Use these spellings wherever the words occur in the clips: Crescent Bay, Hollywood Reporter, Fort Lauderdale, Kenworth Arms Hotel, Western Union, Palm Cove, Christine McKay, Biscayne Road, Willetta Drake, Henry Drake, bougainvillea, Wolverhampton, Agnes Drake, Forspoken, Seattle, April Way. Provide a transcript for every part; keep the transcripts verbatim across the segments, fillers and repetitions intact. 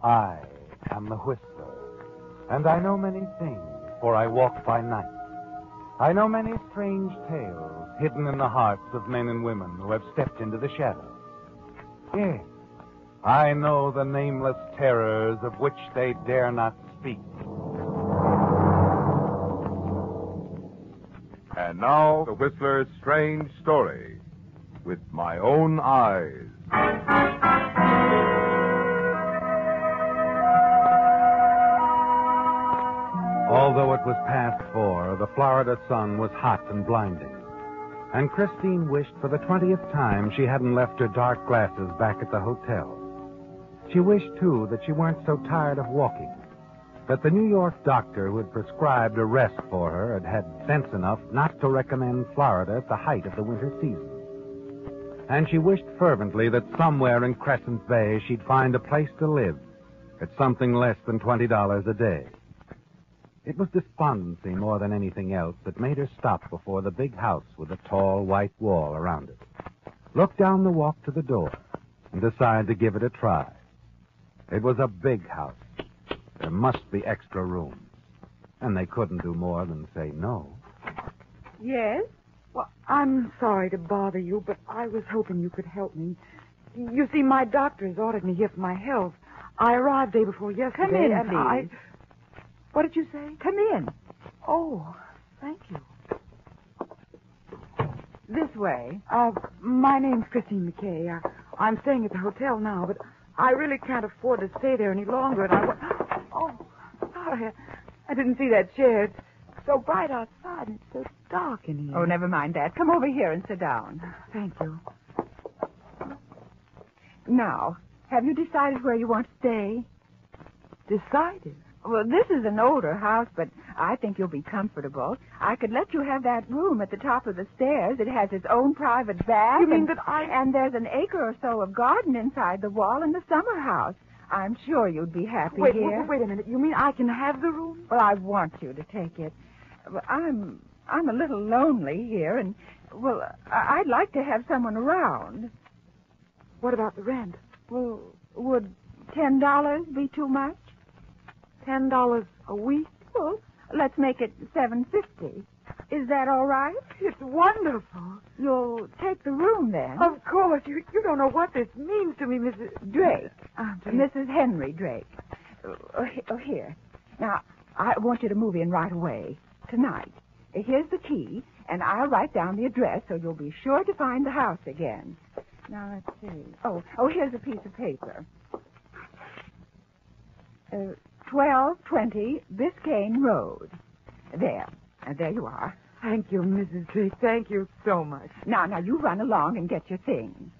I am the Whisperer, and I know many things, for I walk by night. I know many strange tales hidden in the hearts of men and women who have stepped into the shadows. Yes, I know the nameless terrors of which they dare not speak. And now, the Whistler's strange story, with my own eyes. Although it was past four, the Florida sun was hot and blinding, and Christine wished for the twentieth time she hadn't left her dark glasses back at the hotel. She wished, too, that she weren't so tired of walking, that the New York doctor who had prescribed a rest for her had had sense enough not to recommend Florida at the height of the winter season. And she wished fervently that somewhere in Crescent Bay she'd find a place to live at something less than twenty dollars a day. It was despondency more than anything else that made her stop before the big house with a tall white wall around it, look down the walk to the door, and decide to give it a try. It was a big house. There must be extra rooms. And they couldn't do more than say no. Yes? Well, I'm sorry to bother you, but I was hoping you could help me. You see, my doctor's ordered me here for my health. I arrived day before yesterday. Come in, and please. I... What did you say? Come in. Oh, thank you. This way. Uh, my name's Christine McKay. Uh, I'm staying at the hotel now, but I really can't afford to stay there any longer. And I wa- oh, sorry. I didn't see that chair. It's so bright outside, and it's so dark in here. Oh, never mind that. Come over here and sit down. Thank you. Now, have you decided where you want to stay? Decided? Well, this is an older house, but I think you'll be comfortable. I could let you have that room at the top of the stairs. It has its own private bath. You mean and, that I... And there's an acre or so of garden inside the wall in the summer house. I'm sure you'd be happy wait, here. Wait, wait a minute. You mean I can have the room? Well, I want you to take it. Well, I'm, I'm a little lonely here, and, well, I'd like to have someone around. What about the rent? Well, would ten dollars be too much? Ten dollars a week? Well, let's make it seven fifty. Is that all right? It's wonderful. You'll take the room then. Of course. You you don't know what this means to me, Missus Drake. Uh, Missus Henry Drake. Oh, oh, here. Now, I want you to move in right away tonight. Here's the key, and I'll write down the address so you'll be sure to find the house again. Now let's see. Oh, oh, here's a piece of paper. Uh. twelve twenty Biscayne Road. There. There you are. Thank you, Missus Drake. Thank you so much. Now, now, you run along and get your things.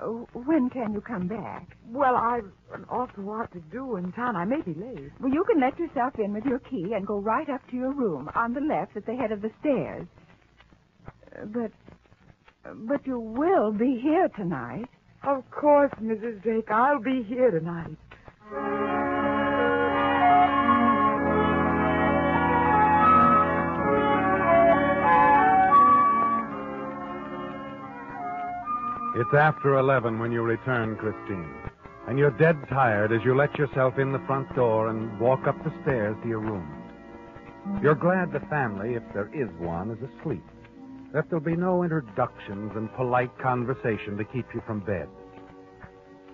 Oh, when can you come back? Well, I've an awful lot to do in town. I may be late. Well, you can let yourself in with your key and go right up to your room on the left at the head of the stairs. But, but you will be here tonight. Of course, Missus Drake. I'll be here tonight. It's after eleven when you return, Christine, and you're dead tired as you let yourself in the front door and walk up the stairs to your room. You're glad the family, if there is one, is asleep, that there'll be no introductions and polite conversation to keep you from bed.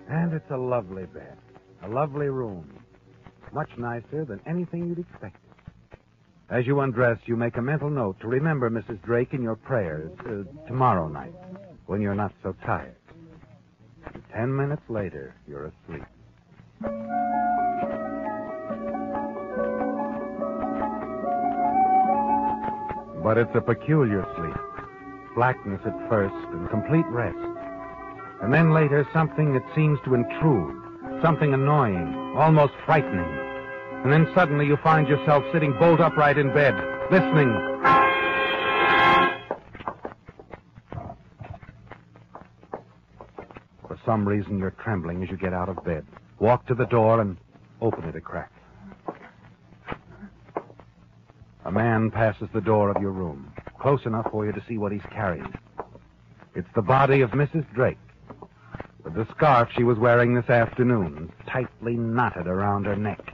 And it's a lovely bed, a lovely room, much nicer than anything you'd expected. As you undress, you make a mental note to remember Missus Drake in your prayers uh, tomorrow night, when you're not so tired. Ten minutes later, you're asleep. But it's a peculiar sleep. Blackness at first and complete rest. And then later, something that seems to intrude, something annoying, almost frightening. And then suddenly you find yourself sitting bolt upright in bed, listening. For some reason, you're trembling as you get out of bed. Walk to the door and open it a crack. A man passes the door of your room, close enough for you to see what he's carrying. It's the body of Missus Drake, with the scarf she was wearing this afternoon tightly knotted around her neck.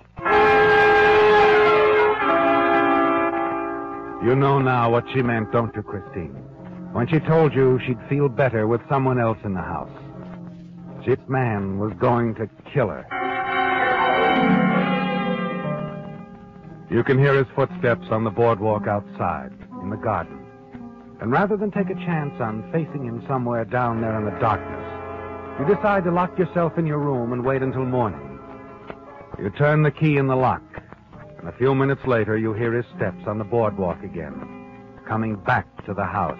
You know now what she meant, don't you, Christine? When she told you she'd feel better with someone else in the house. This man was going to kill her. You can hear his footsteps on the boardwalk outside, in the garden. And rather than take a chance on facing him somewhere down there in the darkness, you decide to lock yourself in your room and wait until morning. You turn the key in the lock, and a few minutes later you hear his steps on the boardwalk again, coming back to the house.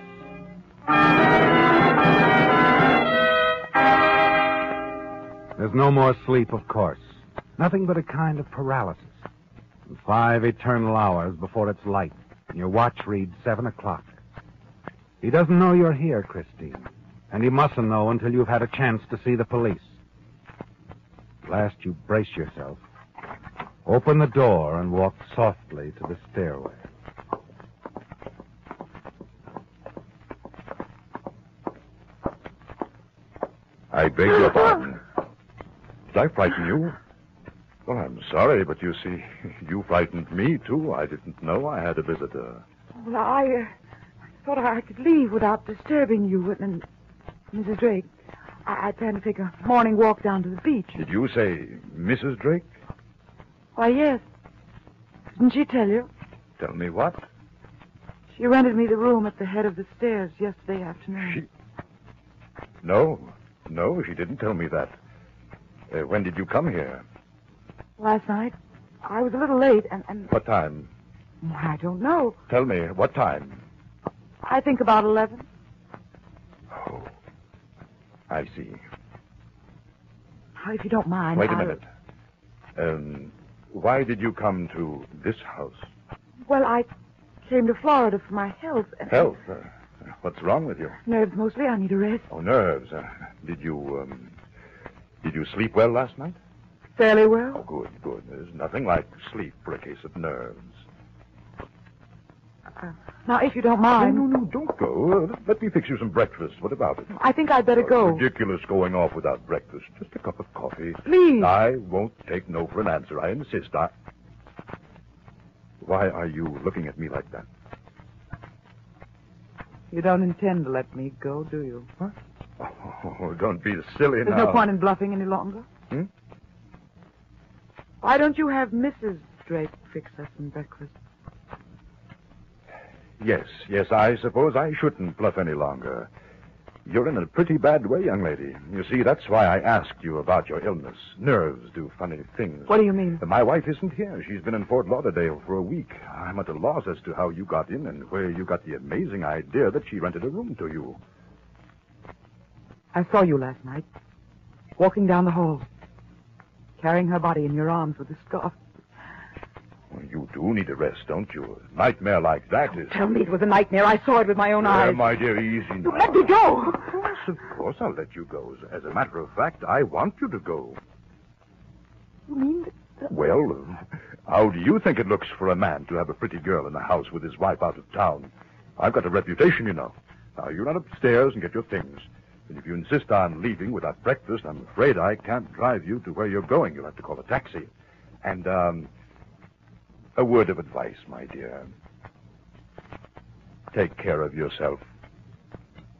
There's no more sleep, of course. Nothing but a kind of paralysis. And five eternal hours before it's light, and your watch reads seven o'clock. He doesn't know you're here, Christine, and he mustn't know until you've had a chance to see the police. At last you brace yourself, open the door, and walk softly to the stairway. I beg your pardon. Did I frighten you? Well, I'm sorry, but you see, you frightened me, too. I didn't know I had a visitor. Well, I... Uh... thought I could leave without disturbing you and Missus Drake. I, I planned to take a morning walk down to the beach. Did you say Missus Drake? Why, yes. Didn't she tell you? Tell me what? She rented me the room at the head of the stairs yesterday afternoon. She... No. No, she didn't tell me that. Uh, when did you come here? Last night. I was a little late and... and... What time? I don't know. Tell me, what time? I think about eleven. Oh, I see. If you don't mind, Wait a I'll... minute. Um, why did you come to this house? Well, I came to Florida for my health. And... Health? Uh, what's wrong with you? Nerves, mostly. I need a rest. Oh, nerves. Uh, did you, um... Did you sleep well last night? Fairly well. Oh, good, good. There's nothing like sleep for a case of nerves. Uh... Now, if you don't mind... No, no, no, don't go. Uh, let me fix you some breakfast. What about it? I think I'd better uh, go. Ridiculous going off without breakfast. Just a cup of coffee. Please. I won't take no for an answer. I insist. I... Why are you looking at me like that? You don't intend to let me go, do you? Huh? Oh, don't be silly There's now. There's no point in bluffing any longer. Hmm? Why don't you have Missus Drake fix us some breakfast? Yes, yes, I suppose I shouldn't bluff any longer. You're in a pretty bad way, young lady. You see, that's why I asked you about your illness. Nerves do funny things. What do you mean? My wife isn't here. She's been in Fort Lauderdale for a week. I'm at a loss as to how you got in and where you got the amazing idea that she rented a room to you. I saw you last night, walking down the hall, carrying her body in your arms with a scarf. You do need a rest, don't you? A nightmare like that is... Tell me it was a nightmare. I saw it with my own well, eyes. Well, my dear, easy now. You let me go. Of course, of course I'll let you go. As a matter of fact, I want you to go. You mean that... Well, how do you think it looks for a man to have a pretty girl in the house with his wife out of town? I've got a reputation, you know. Now, you run upstairs and get your things. And if you insist on leaving without breakfast, I'm afraid I can't drive you to where you're going. You'll have to call a taxi. And, um... a word of advice, my dear. Take care of yourself.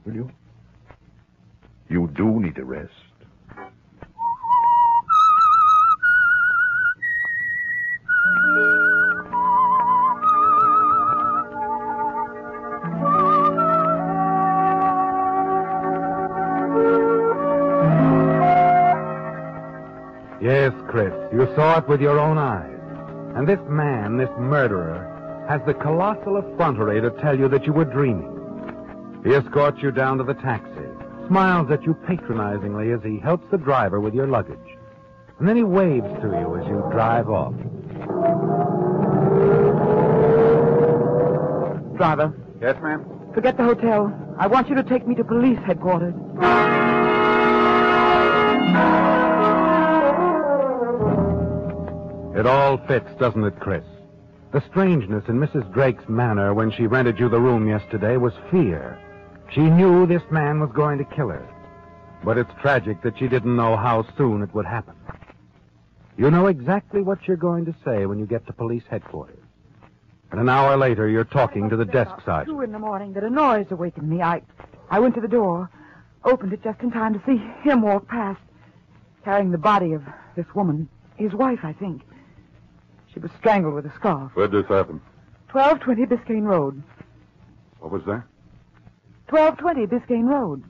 Will you? You do need a rest. Yes, Chris, you saw it with your own eyes. And this man, this murderer, has the colossal effrontery to tell you that you were dreaming. He escorts you down to the taxi, smiles at you patronizingly as he helps the driver with your luggage. And then he waves to you as you drive off. Driver. Yes, ma'am? Forget the hotel. I want you to take me to police headquarters. It all fits, doesn't it, Chris? The strangeness in Missus Drake's manner when she rented you the room yesterday was fear. She knew this man was going to kill her. But it's tragic that she didn't know how soon it would happen. You know exactly what you're going to say when you get to police headquarters. And an hour later, you're talking to the desk sergeant. Two in the morning that a noise awakened me. I, I went to the door, opened it just in time to see him walk past, carrying the body of this woman, his wife, I think. She was strangled with a scarf. Where'd this happen? twelve twenty Biscayne Road. What was that? twelve twenty Biscayne Road.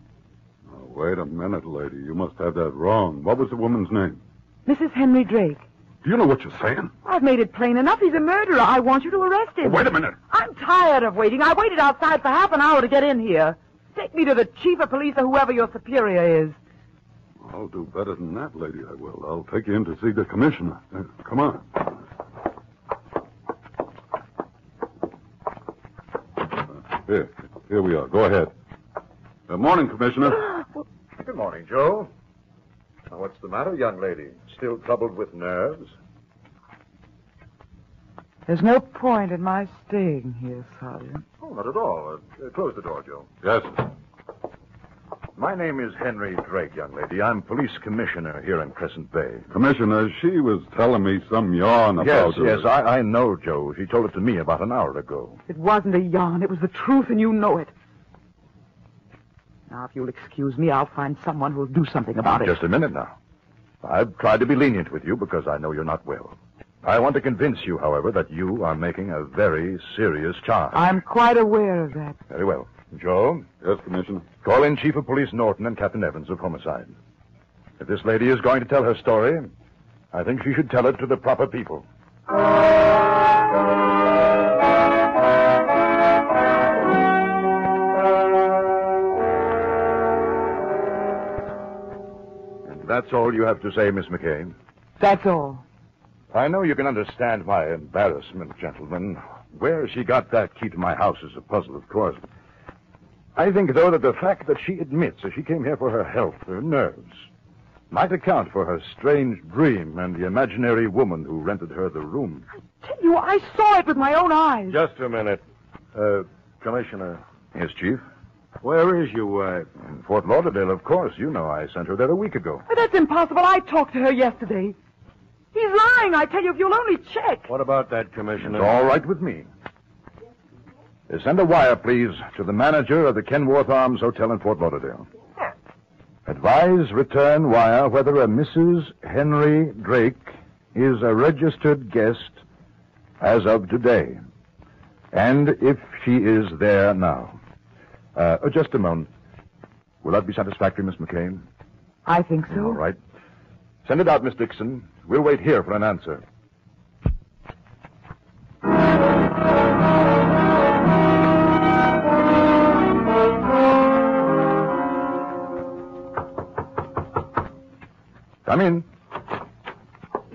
Oh, wait a minute, lady. You must have that wrong. What was the woman's name? Missus Henry Drake. Do you know what you're saying? I've made it plain enough. He's a murderer. I want you to arrest him. Oh, wait a minute. I'm tired of waiting. I waited outside for half an hour to get in here. Take me to the chief of police or whoever your superior is. I'll do better than that, lady, I will. I'll take you in to see the commissioner. Uh, come on. Uh, here. Here we are. Go ahead. Good morning, Commissioner. Good morning, Joe. Now, what's the matter, young lady? Still troubled with nerves? There's no point in my staying here, Sergeant. Oh, not at all. Uh, close the door, Joe. Yes, sir. My name is Henry Drake, young lady. I'm police commissioner here in Crescent Bay. Commissioner, she was telling me some yarn about her. Yes, yes, I, I know, Joe. She told it to me about an hour ago. It wasn't a yarn. It was the truth, and you know it. Now, if you'll excuse me, I'll find someone who'll do something about it. Just a minute now. I've tried to be lenient with you because I know you're not well. I want to convince you, however, that you are making a very serious charge. I'm quite aware of that. Very well. Joe? Yes, Commissioner? Call in Chief of Police Norton and Captain Evans of Homicide. If this lady is going to tell her story, I think she should tell it to the proper people. That's all you have to say, Miss McCain? That's all. I know you can understand my embarrassment, gentlemen. Where she got that key to my house is a puzzle, of course. I think, though, that the fact that she admits that she came here for her health, her nerves, might account for her strange dream and the imaginary woman who rented her the room. I tell you, I saw it with my own eyes. Just a minute. Uh, Commissioner. Yes, Chief? Where is your wife? In Fort Lauderdale, of course. You know I sent her there a week ago. But that's impossible. I talked to her yesterday. He's lying, I tell you, if you'll only check. What about that, Commissioner? It's all right with me. Send a wire, please, to the manager of the Kenworth Arms Hotel in Fort Lauderdale. Yes. Advise return wire whether a Missus Henry Drake is a registered guest as of today, and if she is there now. Uh, oh, just a moment. Will that be satisfactory, Miss McCain? I think so. All right. Send it out, Miss Dixon. We'll wait here for an answer. Come in.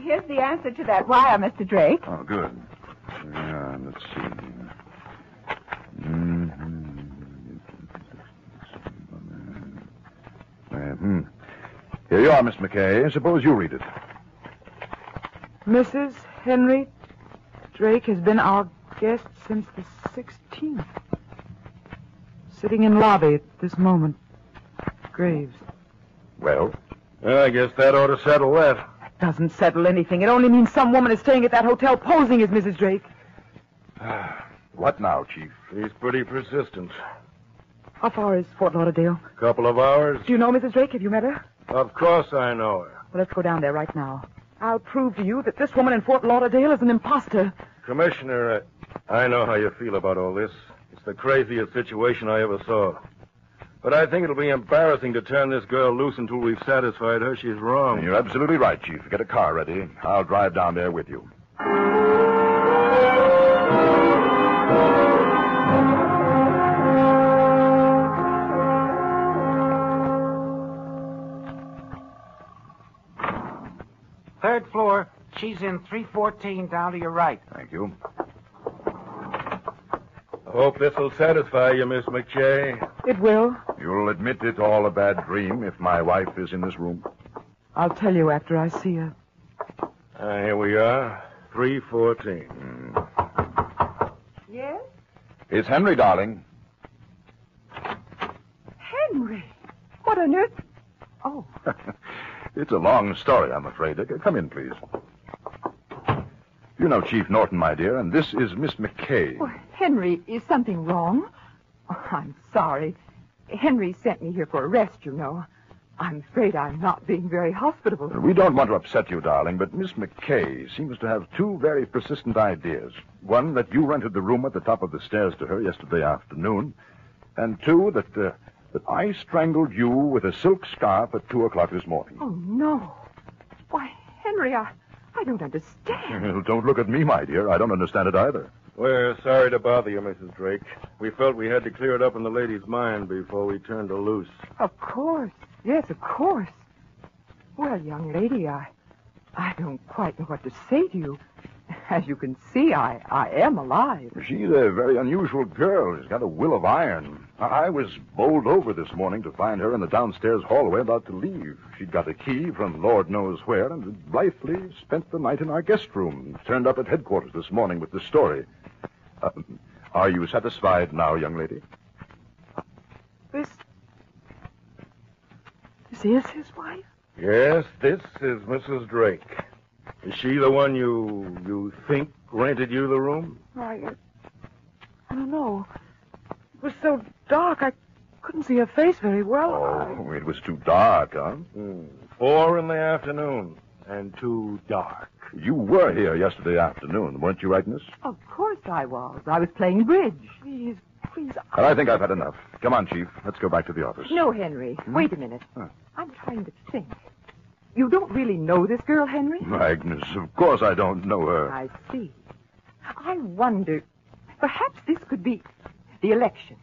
Here's the answer to that wire, Mister Drake. Oh, good. Yeah, let's see. Mm-hmm. Here you are, Miss McKay. Suppose you read it. Missus Henry Drake has been our guest since the sixteenth. Sitting in lobby at this moment. Graves. Well? Well, I guess that ought to settle that. That doesn't settle anything. It only means some woman is staying at that hotel posing as Missus Drake. What now, Chief? He's pretty persistent. How far is Fort Lauderdale? A couple of hours. Do you know Missus Drake? Have you met her? Of course I know her. Well, let's go down there right now. I'll prove to you that this woman in Fort Lauderdale is an imposter. Commissioner, I, I know how you feel about all this. It's the craziest situation I ever saw. But I think it'll be embarrassing to turn this girl loose until we've satisfied her she's wrong. You're absolutely right, Chief. Get a car ready. I'll drive down there with you. Third floor. She's in three fourteen down to your right. Thank you. I hope this will satisfy you, Miss McChay. It will. You'll admit it's all a bad dream if my wife is in this room. I'll tell you after I see her. Uh, here we are, three fourteen. Mm. Yes? It's Henry, darling. Henry? What on earth? Oh. It's a long story, I'm afraid. Come in, please. You know Chief Norton, my dear, and this is Miss McKay. Well, Henry, is something wrong? Oh, I'm sorry. Henry sent me here for arrest, you know. I'm afraid I'm not being very hospitable. We don't want to upset you, darling, but Miss McKay seems to have two very persistent ideas. One, that you rented the room at the top of the stairs to her yesterday afternoon, and two, that, uh, that I strangled you with a silk scarf at two o'clock this morning. Oh, no. Why, Henry, I... I don't understand. Don't look at me, my dear. I don't understand it either. We're sorry to bother you, Missus Drake. We felt we had to clear it up in the lady's mind before we turned her loose. Of course. Yes, of course. Well, young lady, I I don't quite know what to say to you. As you can see, I, I am alive. She's a very unusual girl. She's got a will of iron. I was bowled over this morning to find her in the downstairs hallway about to leave. She'd got a key from Lord knows where and blithely spent the night in our guest room. Turned up at headquarters this morning with the story. Um, are you satisfied now, young lady? This... This is his wife? Yes, this is Missus Drake. Is she the one you you think rented you the room? I, I don't know. It was so dark, I couldn't see her face very well. Oh, I... it was too dark, huh? Mm. Four in the afternoon and too dark. You were here yesterday afternoon, weren't you, Agnes? Of course I was. I was playing bridge. Please, please. I... Well, I think I've had enough. Come on, Chief. Let's go back to the office. No, Henry. Hmm? Wait a minute. Huh. I'm trying to think. You don't really know this girl, Henry? Agnes, of course I don't know her. I see. I wonder, perhaps this could be the election.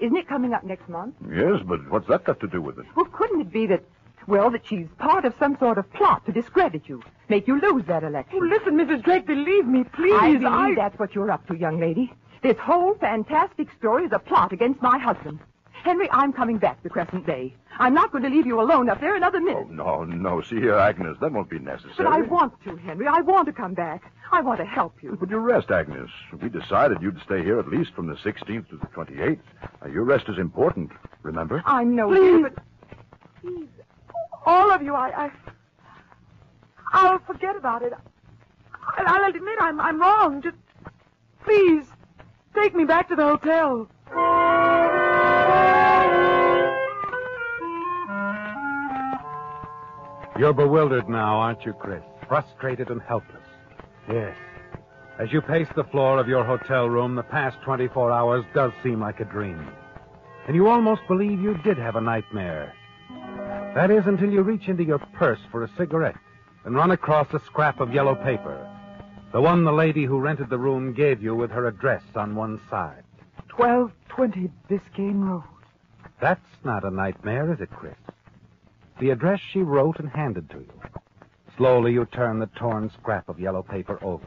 Isn't it coming up next month? Yes, but what's that got to do with it? Well, couldn't it be that, well, that she's part of some sort of plot to discredit you, make you lose that election? Oh, listen, Missus Drake, believe me, please. I believe I... that's what you're up to, young lady. This whole fantastic story is a plot against my husband. Henry, I'm coming back to Crescent Bay. I'm not going to leave you alone up there another minute. Oh, no, no. See here, Agnes, that won't be necessary. But I want to, Henry. I want to come back. I want to help you. But you rest, Agnes. We decided you'd stay here at least from the sixteenth to the twenty-eighth. Now, your rest is important, remember? I know, please, but... Please, all of you, I... I I'll forget about it. I, I'll admit I'm, I'm wrong. Just, please, take me back to the hotel. You're bewildered now, aren't you, Chris? Frustrated and helpless. Yes. As you pace the floor of your hotel room, the past twenty-four hours does seem like a dream. And you almost believe you did have a nightmare. That is until you reach into your purse for a cigarette and run across a scrap of yellow paper. The one the lady who rented the room gave you with her address on one side. twelve twenty Biscayne Road. That's not a nightmare, is it, Chris? The address she wrote and handed to you. Slowly you turn the torn scrap of yellow paper over.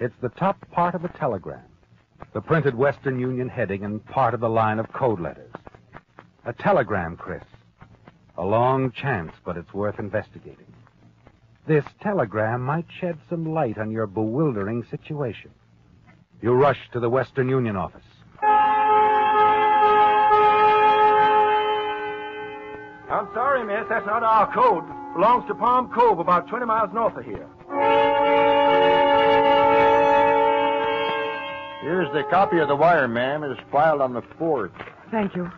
It's the top part of a telegram. The printed Western Union heading and part of the line of code letters. A telegram, Chris. A long chance, but it's worth investigating. This telegram might shed some light on your bewildering situation. You rush to the Western Union office. I'm sorry, miss. That's not our code. Belongs to Palm Cove, about twenty miles north of here. Here's the copy of the wire, ma'am. It is filed on the fourth. Thank you.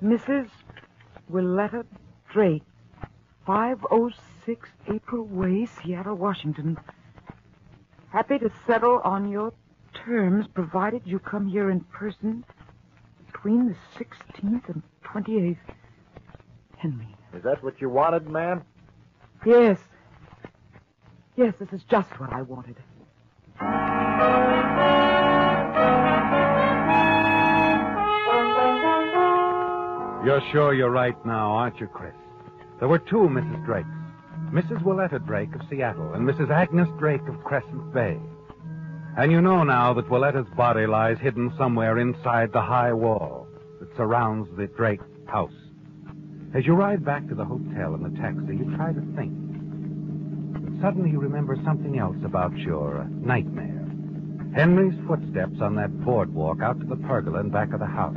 Missus Willetta Drake, five oh six April Way, Seattle, Washington. Happy to settle on your terms, provided you come here in person between the sixteenth and twenty-eighth. Henry. Is that what you wanted, ma'am? Yes. Yes, this is just what I wanted. You're sure you're right now, aren't you, Chris? There were two Missus Drakes. Missus Willetta Drake of Seattle and Missus Agnes Drake of Crescent Bay. And you know now that Willetta's body lies hidden somewhere inside the high wall that surrounds the Drake house. As you ride back to the hotel in the taxi, you try to think. But suddenly you remember something else about your nightmare. Henry's footsteps on that boardwalk out to the pergola and back of the house.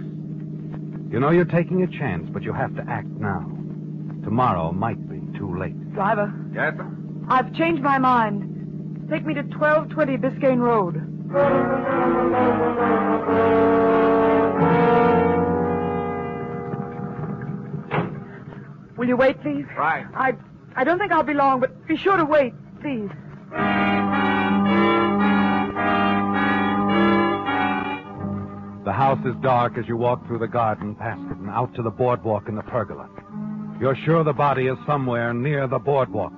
You know you're taking a chance, but you have to act now. Tomorrow might be too late. Driver. Yes? I've changed my mind. Take me to twelve twenty Biscayne Road. Will you wait, please? Right. I, I don't think I'll be long, but be sure to wait, please. The house is dark as you walk through the garden past it and out to the boardwalk in the pergola. You're sure the body is somewhere near the boardwalk.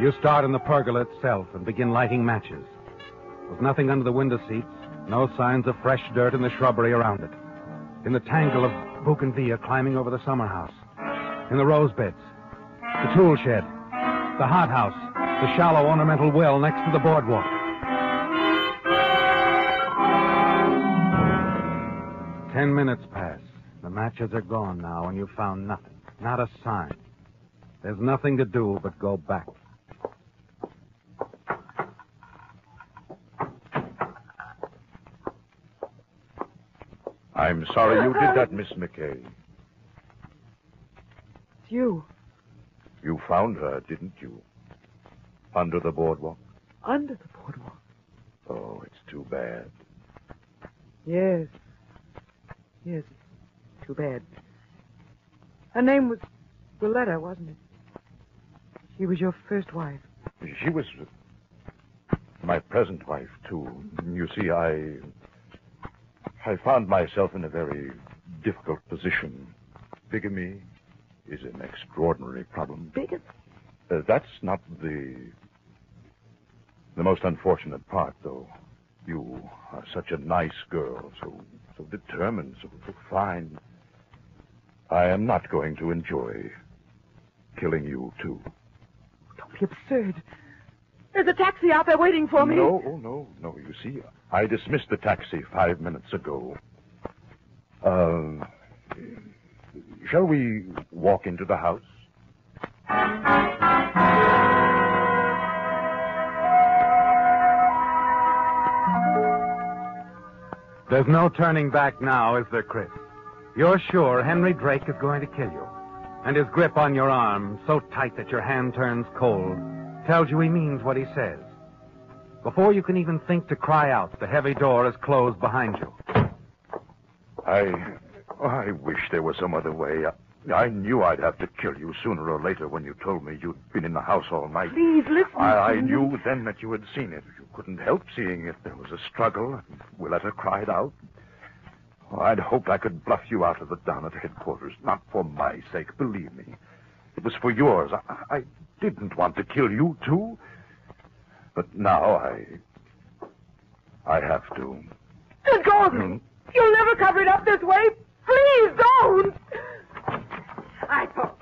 You start in the pergola itself and begin lighting matches. There's nothing under the window seats, no signs of fresh dirt in the shrubbery around it. In the tangle of bougainvillea climbing over the summer house, in the rose beds, the tool shed, the hothouse, the shallow ornamental well next to the boardwalk. Ten minutes pass. The matches are gone now, and you've found nothing. Not a sign. There's nothing to do but go back. I'm sorry you did that, Miss McKay. It's you. You found her, didn't you? Under the boardwalk? Under the boardwalk? Oh, it's too bad. Yes. Yes, too bad. Her name was Willetta, wasn't it? She was your first wife. She was my present wife, too. You see, I... I found myself in a very difficult position. Bigamy is an extraordinary problem. Bigamy? Uh, that's not the... the most unfortunate part, though. You are such a nice girl, so... so determined, so fine. I am not going to enjoy killing you, too. Don't be absurd. There's a taxi out there waiting for me. No, oh, no, no. You see, I dismissed the taxi five minutes ago. Uh, shall we walk into the house? There's no turning back now, is there, Chris? You're sure Henry Drake is going to kill you. And his grip on your arm, so tight that your hand turns cold, tells you he means what he says. Before you can even think to cry out, the heavy door is closed behind you. I... I wish there was some other way. I, I knew I'd have to kill you sooner or later when you told me you'd been in the house all night. Please, listen. I, I knew then that you had seen it. You couldn't help seeing it. There was a struggle, and Willetta cried out. Oh, I'd hoped I could bluff you out of the down at headquarters. Not for my sake, believe me. It was for yours. I, I didn't want to kill you, too. But now I... I have to. Good God! Mm. You'll never cover it up this way. Please don't! I thought...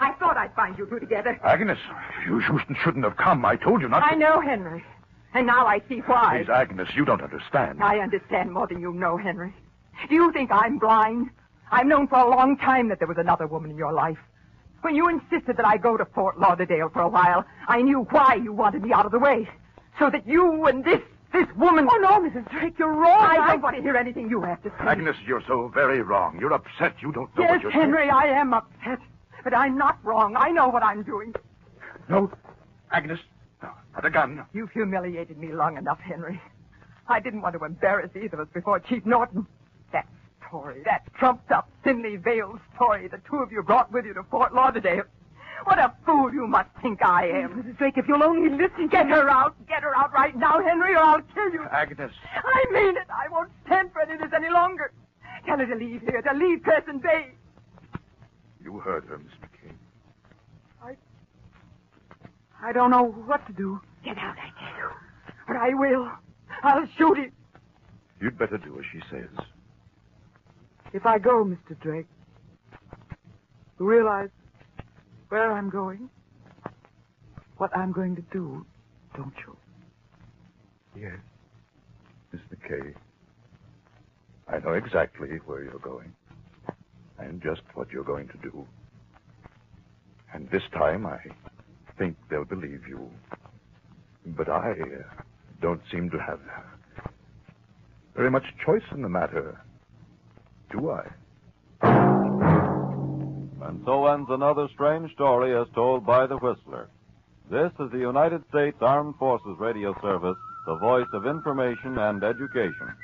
I thought I'd find you two together. Agnes, you shouldn't have come. I told you not to... I know, Henry. And now I see why. Please, Agnes, you don't understand. I understand more than you know, Henry. Do you think I'm blind? I've known for a long time that there was another woman in your life. When you insisted that I go to Fort Lauderdale for a while, I knew why you wanted me out of the way. So that you and this, this woman... Oh, no, Missus Drake, you're wrong. I, I don't want to hear anything you have to say. Agnes, you're so very wrong. You're upset. You don't know yes, what you're Henry, doing. Yes, Henry, I am upset. But I'm not wrong. I know what I'm doing. No, Agnes, not a gun. You've humiliated me long enough, Henry. I didn't want to embarrass either of us before Chief Norton. That story, that trumped-up, thinly veiled story the two of you brought with you to Fort Lauderdale What a fool you must think I am. Missus Drake, if you'll only listen. Get her out. Get her out right now, Henry, or I'll kill you. Agnes. I mean it. I won't stand for any of this any longer. Tell her to leave here, to leave Crescent Bay. You heard her, Miss McCain. I... I don't know what to do. Get out, I tell you. But I will. I'll shoot him. You'd better do as she says. If I go, Mister Drake, you realize where I'm going, what I'm going to do, don't you? Yes, Miss McKay. I know exactly where you're going and just what you're going to do. And this time I think they'll believe you. But I uh, don't seem to have very much choice in the matter, do I? And so ends another strange story as told by the Whistler. This is the United States Armed Forces Radio Service, the voice of information and education.